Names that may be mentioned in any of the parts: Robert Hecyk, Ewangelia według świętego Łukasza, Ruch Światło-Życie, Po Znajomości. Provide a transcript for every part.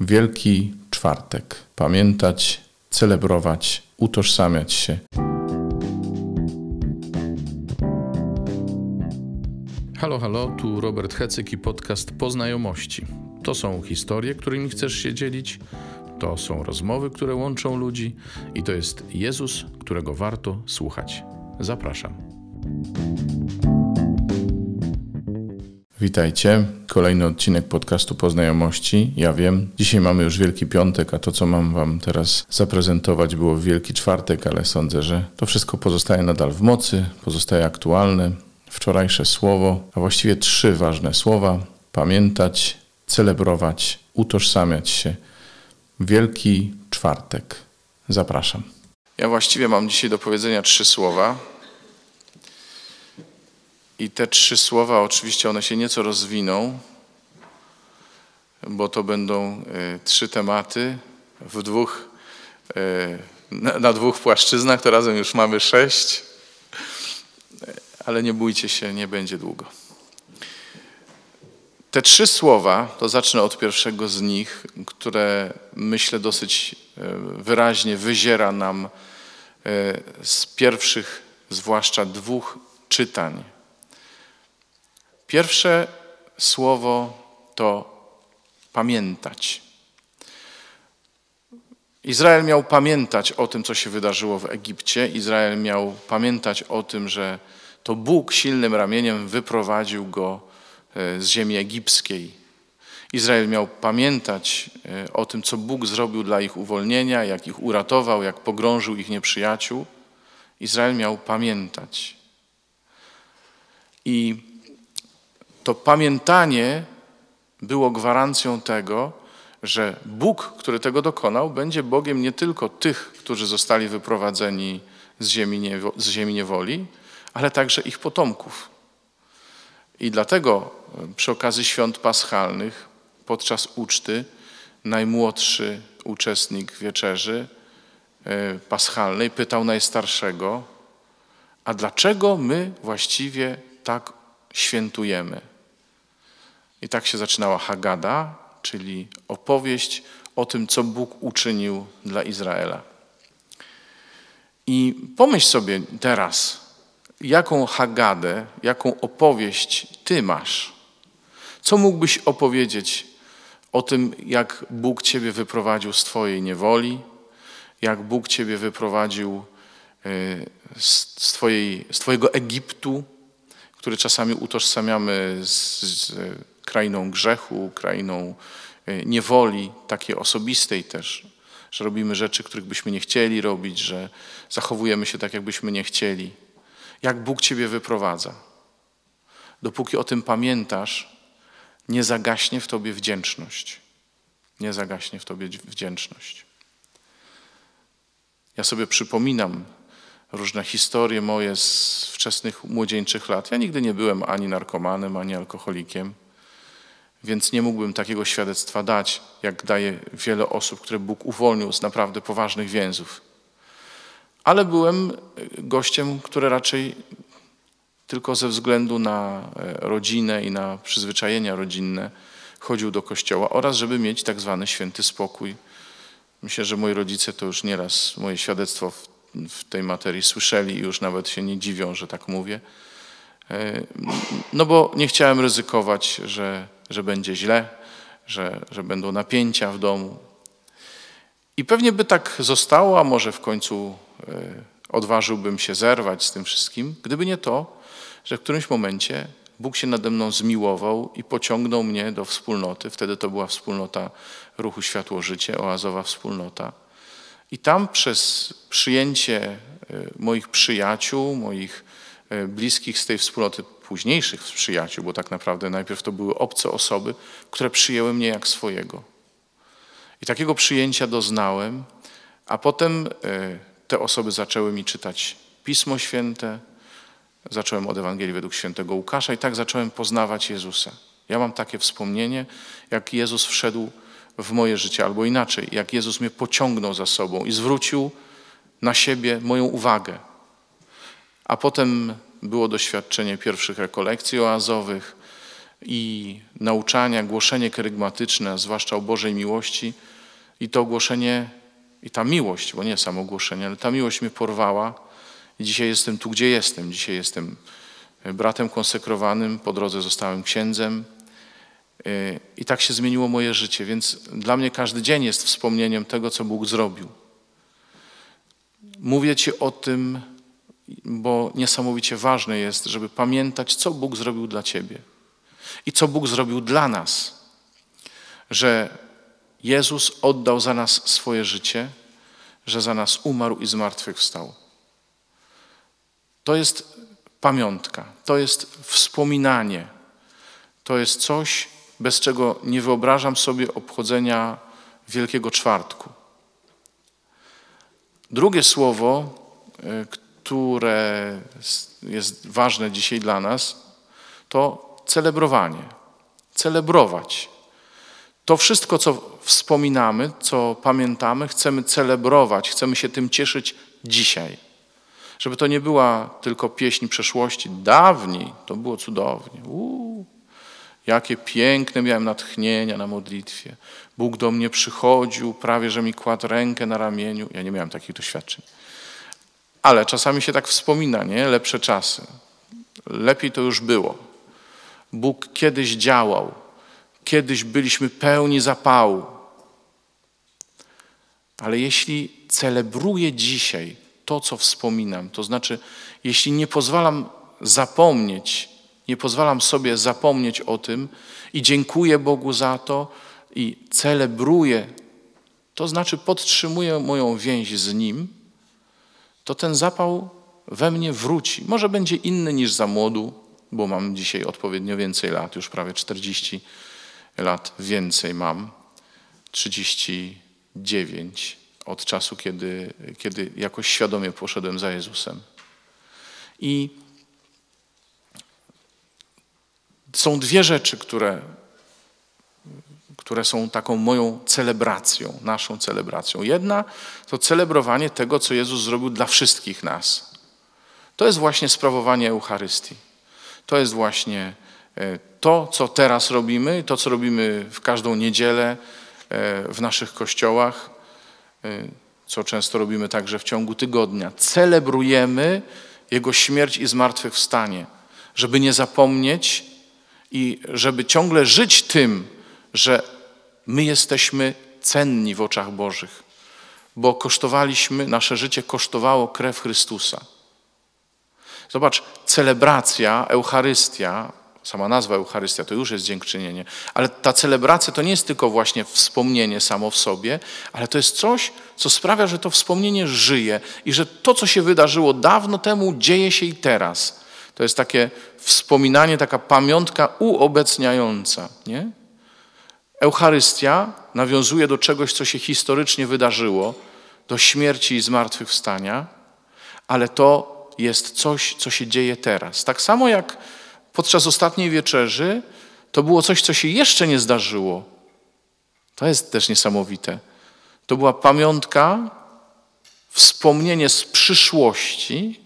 Wielki Czwartek. Pamiętać, celebrować, utożsamiać się. Halo, halo, tu Robert Hecyk i podcast Po Znajomości. To są historie, którymi chcesz się dzielić, to są rozmowy, które łączą ludzi i to jest Jezus, którego warto słuchać. Zapraszam. Witajcie. Kolejny odcinek podcastu Po Znajomości. Ja wiem, dzisiaj mamy już Wielki Piątek, a to, co mam wam teraz zaprezentować, było w Wielki Czwartek, ale sądzę, że to wszystko pozostaje nadal w mocy, pozostaje aktualne. Wczorajsze słowo, a właściwie trzy ważne słowa: pamiętać, celebrować, utożsamiać się. Wielki Czwartek. Zapraszam. Ja właściwie mam dzisiaj do powiedzenia trzy słowa. I te trzy słowa, oczywiście one się nieco rozwiną, bo to będą trzy tematy na dwóch płaszczyznach, to razem już mamy 6. Ale nie bójcie się, nie będzie długo. Te trzy słowa, to zacznę od pierwszego z nich, które myślę dosyć wyraźnie wyziera nam z pierwszych, zwłaszcza 2 czytań. Pierwsze słowo to pamiętać. Izrael miał pamiętać o tym, co się wydarzyło w Egipcie. Izrael miał pamiętać o tym, że to Bóg silnym ramieniem wyprowadził go z ziemi egipskiej. Izrael miał pamiętać o tym, co Bóg zrobił dla ich uwolnienia, jak ich uratował, jak pogrążył ich nieprzyjaciół. Izrael miał pamiętać. I to pamiętanie było gwarancją tego, że Bóg, który tego dokonał, będzie Bogiem nie tylko tych, którzy zostali wyprowadzeni z ziemi niewoli, ale także ich potomków. I dlatego przy okazji świąt paschalnych, podczas uczty, najmłodszy uczestnik wieczerzy paschalnej pytał najstarszego: a dlaczego my właściwie tak świętujemy? I tak się zaczynała Hagada, czyli opowieść o tym, co Bóg uczynił dla Izraela. I pomyśl sobie teraz, jaką Hagadę, jaką opowieść ty masz? Co mógłbyś opowiedzieć o tym, jak Bóg ciebie wyprowadził z twojej niewoli, jak Bóg ciebie wyprowadził z twojego Egiptu, który czasami utożsamiamy z krainą grzechu, krainą niewoli, takiej osobistej też, że robimy rzeczy, których byśmy nie chcieli robić, że zachowujemy się tak, jakbyśmy nie chcieli. Jak Bóg ciebie wyprowadza. Dopóki o tym pamiętasz, nie zagaśnie w tobie wdzięczność. Nie zagaśnie w tobie wdzięczność. Ja sobie przypominam różne historie moje z wczesnych młodzieńczych lat. Ja nigdy nie byłem ani narkomanem, ani alkoholikiem, więc nie mógłbym takiego świadectwa dać, jak daje wiele osób, które Bóg uwolnił z naprawdę poważnych więzów. Ale byłem gościem, który raczej tylko ze względu na rodzinę i na przyzwyczajenia rodzinne chodził do kościoła oraz żeby mieć tak zwany święty spokój. Myślę, że moi rodzice to już nieraz moje świadectwo w tej materii słyszeli i już nawet się nie dziwią, że tak mówię. No bo nie chciałem ryzykować, że będzie źle, że będą napięcia w domu. I pewnie by tak zostało, a może w końcu odważyłbym się zerwać z tym wszystkim, gdyby nie to, że w którymś momencie Bóg się nade mną zmiłował i pociągnął mnie do wspólnoty. Wtedy to była wspólnota Ruchu Światło-Życie, oazowa wspólnota. I tam przez przyjęcie moich przyjaciół, moich bliskich z tej wspólnoty, późniejszych przyjaciół, bo tak naprawdę najpierw to były obce osoby, które przyjęły mnie jak swojego. I takiego przyjęcia doznałem, a potem te osoby zaczęły mi czytać Pismo Święte, zacząłem od Ewangelii według świętego Łukasza i tak zacząłem poznawać Jezusa. Ja mam takie wspomnienie, jak Jezus wszedł w moje życie, albo inaczej, jak Jezus mnie pociągnął za sobą i zwrócił na siebie moją uwagę. A potem było doświadczenie pierwszych rekolekcji oazowych i nauczania, głoszenie kerygmatyczne, zwłaszcza o Bożej miłości, i to głoszenie, i ta miłość, bo nie samo głoszenie, ale ta miłość mnie porwała i dzisiaj jestem tu, gdzie jestem. Dzisiaj jestem bratem konsekrowanym, po drodze zostałem księdzem i tak się zmieniło moje życie, więc dla mnie każdy dzień jest wspomnieniem tego, co Bóg zrobił. Mówię Ci o tym, bo niesamowicie ważne jest, żeby pamiętać, co Bóg zrobił dla Ciebie i co Bóg zrobił dla nas, że Jezus oddał za nas swoje życie, że za nas umarł i zmartwychwstał. To jest pamiątka, to jest wspominanie, to jest coś, bez czego nie wyobrażam sobie obchodzenia Wielkiego Czwartku. Drugie słowo, które jest ważne dzisiaj dla nas, to celebrowanie, celebrować. To wszystko, co wspominamy, co pamiętamy, chcemy celebrować, chcemy się tym cieszyć dzisiaj. Żeby to nie była tylko pieśń przeszłości. Dawniej to było cudownie. Jakie piękne miałem natchnienia na modlitwie. Bóg do mnie przychodził, prawie że mi kładł rękę na ramieniu. Ja nie miałem takich doświadczeń. Ale czasami się tak wspomina, nie? Lepsze czasy. Lepiej to już było. Bóg kiedyś działał. Kiedyś byliśmy pełni zapału. Ale jeśli celebruję dzisiaj to, co wspominam, to znaczy, jeśli nie pozwalam zapomnieć, nie pozwalam sobie zapomnieć o tym i dziękuję Bogu za to i celebruję, to znaczy podtrzymuję moją więź z Nim, to ten zapał we mnie wróci. Może będzie inny niż za młodu, bo mam dzisiaj odpowiednio więcej lat, już prawie 40 lat więcej mam, 39 od czasu, kiedy jakoś świadomie poszedłem za Jezusem. I są dwie rzeczy, które są taką moją celebracją, naszą celebracją. Jedna to celebrowanie tego, co Jezus zrobił dla wszystkich nas. To jest właśnie sprawowanie Eucharystii. To jest właśnie to, co teraz robimy, to, co robimy w każdą niedzielę w naszych kościołach, co często robimy także w ciągu tygodnia. Celebrujemy Jego śmierć i zmartwychwstanie, żeby nie zapomnieć i żeby ciągle żyć tym, że my jesteśmy cenni w oczach Bożych, bo nasze życie kosztowało krew Chrystusa. Zobacz, celebracja, Eucharystia, sama nazwa Eucharystia to już jest dziękczynienie, ale ta celebracja to nie jest tylko właśnie wspomnienie samo w sobie, ale to jest coś, co sprawia, że to wspomnienie żyje i że to, co się wydarzyło dawno temu, dzieje się i teraz. To jest takie wspominanie, taka pamiątka uobecniająca, nie? Eucharystia nawiązuje do czegoś, co się historycznie wydarzyło, do śmierci i zmartwychwstania, ale to jest coś, co się dzieje teraz. Tak samo jak podczas ostatniej wieczerzy to było coś, co się jeszcze nie zdarzyło. To jest też niesamowite. To była pamiątka, wspomnienie z przyszłości,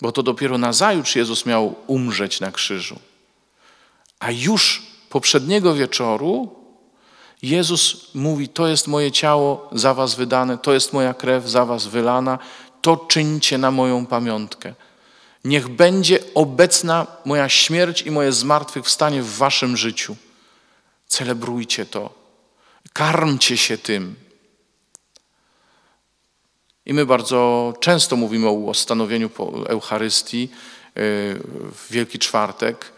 bo to dopiero nazajutrz Jezus miał umrzeć na krzyżu. A już poprzedniego wieczoru Jezus mówi: to jest moje ciało za was wydane, to jest moja krew za was wylana, to czyńcie na moją pamiątkę. Niech będzie obecna moja śmierć i moje zmartwychwstanie w waszym życiu. Celebrujcie to. Karmcie się tym. I my bardzo często mówimy o ustanowieniu Eucharystii w Wielki Czwartek.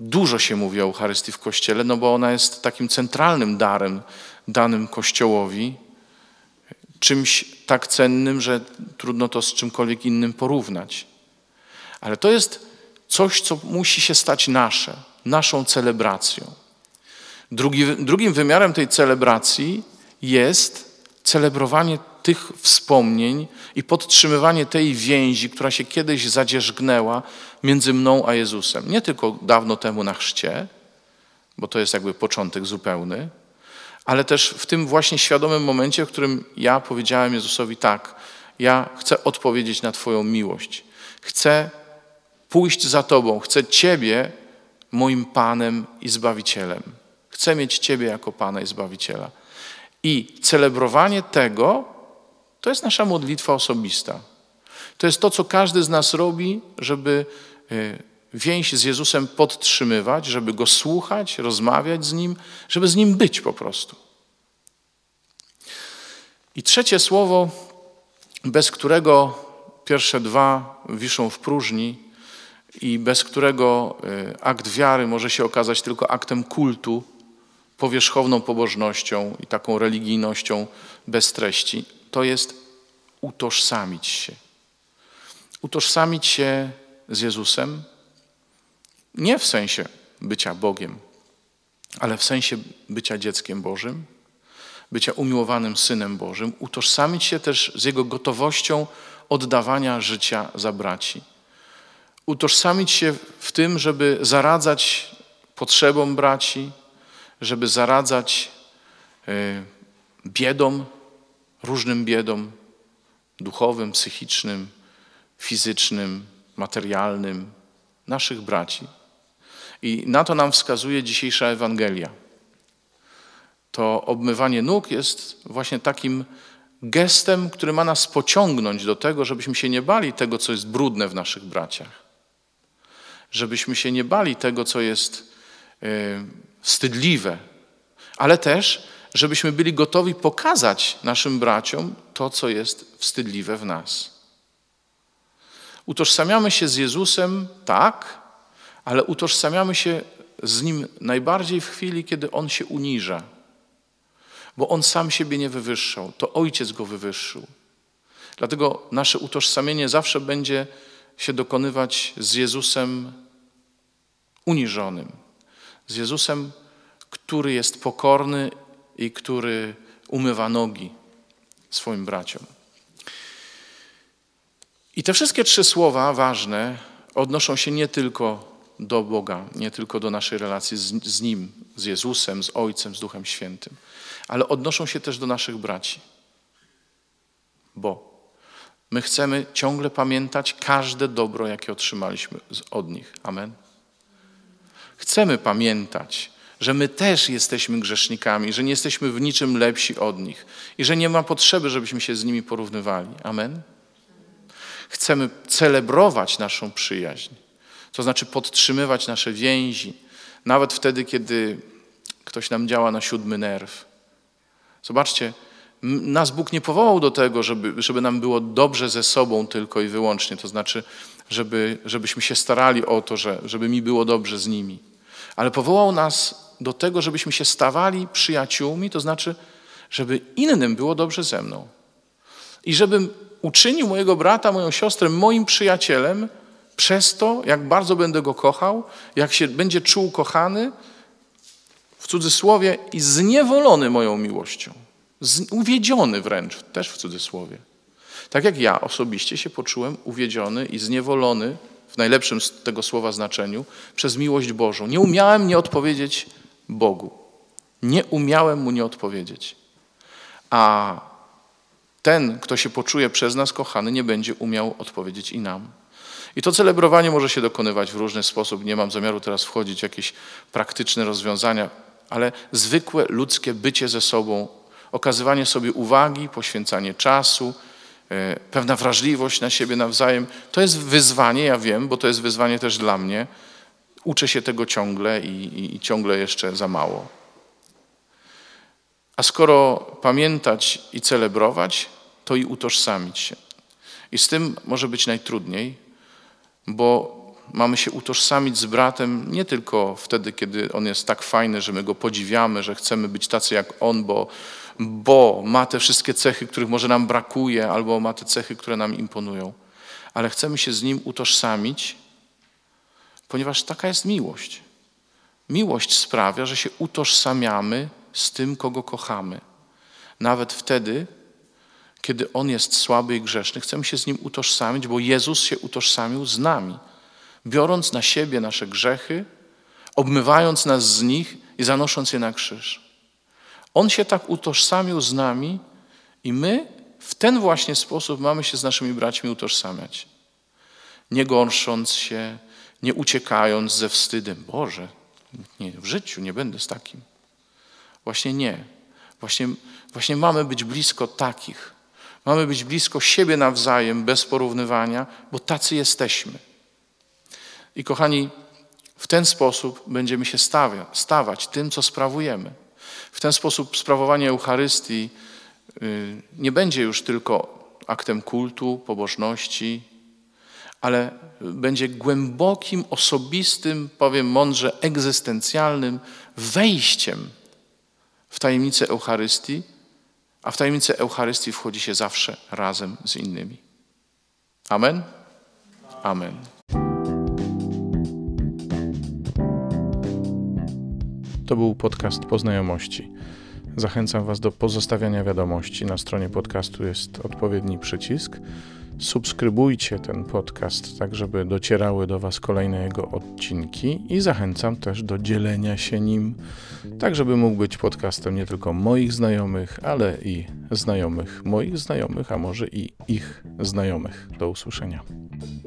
Dużo się mówi o Eucharystii w Kościele, no bo ona jest takim centralnym darem danym Kościołowi. Czymś tak cennym, że trudno to z czymkolwiek innym porównać. Ale to jest coś, co musi się stać naszą celebracją. Drugim wymiarem tej celebracji jest celebrowanie tych wspomnień i podtrzymywanie tej więzi, która się kiedyś zadzierzgnęła między mną a Jezusem. Nie tylko dawno temu na chrzcie, bo to jest jakby początek zupełny, ale też w tym właśnie świadomym momencie, w którym ja powiedziałem Jezusowi: tak, ja chcę odpowiedzieć na Twoją miłość. Chcę pójść za Tobą, chcę Ciebie moim Panem i Zbawicielem. Chcę mieć Ciebie jako Pana i Zbawiciela. I celebrowanie tego to jest nasza modlitwa osobista. To jest to, co każdy z nas robi, żeby więź z Jezusem podtrzymywać, żeby Go słuchać, rozmawiać z Nim, żeby z Nim być po prostu. I trzecie słowo, bez którego pierwsze dwa wiszą w próżni i bez którego akt wiary może się okazać tylko aktem kultu, powierzchowną pobożnością i taką religijnością bez treści, to jest utożsamić się. Utożsamić się z Jezusem nie w sensie bycia Bogiem, ale w sensie bycia dzieckiem Bożym, bycia umiłowanym Synem Bożym, utożsamić się też z Jego gotowością oddawania życia za braci. Utożsamić się w tym, żeby zaradzać potrzebom braci, żeby zaradzać biedom, różnym biedom duchowym, psychicznym, fizycznym, materialnym naszych braci. I na to nam wskazuje dzisiejsza Ewangelia. To obmywanie nóg jest właśnie takim gestem, który ma nas pociągnąć do tego, żebyśmy się nie bali tego, co jest brudne w naszych braciach. Żebyśmy się nie bali tego, co jest wstydliwe. Ale też, żebyśmy byli gotowi pokazać naszym braciom to, co jest wstydliwe w nas. Utożsamiamy się z Jezusem, tak, ale utożsamiamy się z Nim najbardziej w chwili, kiedy On się uniża. Bo On sam siebie nie wywyższał, to Ojciec Go wywyższył. Dlatego nasze utożsamienie zawsze będzie się dokonywać z Jezusem uniżonym. Z Jezusem, który jest pokorny i który umywa nogi swoim braciom. I te wszystkie trzy słowa ważne odnoszą się nie tylko do Boga, nie tylko do naszej relacji z Nim, z Jezusem, z Ojcem, z Duchem Świętym, ale odnoszą się też do naszych braci. Bo my chcemy ciągle pamiętać każde dobro, jakie otrzymaliśmy od nich. Amen. Chcemy pamiętać, że my też jesteśmy grzesznikami, że nie jesteśmy w niczym lepsi od nich i że nie ma potrzeby, żebyśmy się z nimi porównywali. Amen. Chcemy celebrować naszą przyjaźń, to znaczy podtrzymywać nasze więzi, nawet wtedy, kiedy ktoś nam działa na siódmy nerw. Zobaczcie, nas Bóg nie powołał do tego, żeby nam było dobrze ze sobą tylko i wyłącznie, to znaczy, żebyśmy się starali o to, żeby mi było dobrze z nimi. Ale powołał nas do tego, żebyśmy się stawali przyjaciółmi, to znaczy, żeby innym było dobrze ze mną. I żebym uczynił mojego brata, moją siostrę moim przyjacielem przez to, jak bardzo będę go kochał, jak się będzie czuł kochany, w cudzysłowie, i zniewolony moją miłością. Uwiedziony wręcz, też w cudzysłowie. Tak jak ja osobiście się poczułem uwiedziony i zniewolony, w najlepszym tego słowa znaczeniu, przez miłość Bożą. Nie umiałem nie odpowiedzieć Bogu. Nie umiałem Mu nie odpowiedzieć. A ten, kto się poczuje przez nas kochany, nie będzie umiał odpowiedzieć i nam. I to celebrowanie może się dokonywać w różny sposób. Nie mam zamiaru teraz wchodzić w jakieś praktyczne rozwiązania, ale zwykłe ludzkie bycie ze sobą, okazywanie sobie uwagi, poświęcanie czasu, pewna wrażliwość na siebie nawzajem. To jest wyzwanie, ja wiem, bo to jest wyzwanie też dla mnie. Uczę się tego ciągle i ciągle jeszcze za mało. A skoro pamiętać i celebrować, to i utożsamić się. I z tym może być najtrudniej, bo mamy się utożsamić z bratem nie tylko wtedy, kiedy on jest tak fajny, że my go podziwiamy, że chcemy być tacy jak on, bo ma te wszystkie cechy, których może nam brakuje, albo ma te cechy, które nam imponują. Ale chcemy się z nim utożsamić, ponieważ taka jest miłość. Miłość sprawia, że się utożsamiamy z tym, kogo kochamy. Nawet wtedy, kiedy on jest słaby i grzeszny, chcemy się z nim utożsamić, bo Jezus się utożsamił z nami, biorąc na siebie nasze grzechy, obmywając nas z nich i zanosząc je na krzyż. On się tak utożsamił z nami i my w ten właśnie sposób mamy się z naszymi braćmi utożsamiać. Nie gorsząc się, nie uciekając ze wstydem. Boże, nie, w życiu nie będę z takim. Właśnie nie. Właśnie mamy być blisko takich. Mamy być blisko siebie nawzajem, bez porównywania, bo tacy jesteśmy. I kochani, w ten sposób będziemy się stawać tym, co sprawujemy. W ten sposób sprawowanie Eucharystii nie będzie już tylko aktem kultu, pobożności, ale będzie głębokim, osobistym, powiem mądrze, egzystencjalnym wejściem w tajemnicę Eucharystii, a w tajemnicę Eucharystii wchodzi się zawsze razem z innymi. Amen? Amen. To był podcast Po Znajomości. Zachęcam Was do pozostawiania wiadomości. Na stronie podcastu jest odpowiedni przycisk. Subskrybujcie ten podcast, tak żeby docierały do Was kolejne jego odcinki i zachęcam też do dzielenia się nim, tak żeby mógł być podcastem nie tylko moich znajomych, ale i znajomych moich znajomych, a może i ich znajomych. Do usłyszenia.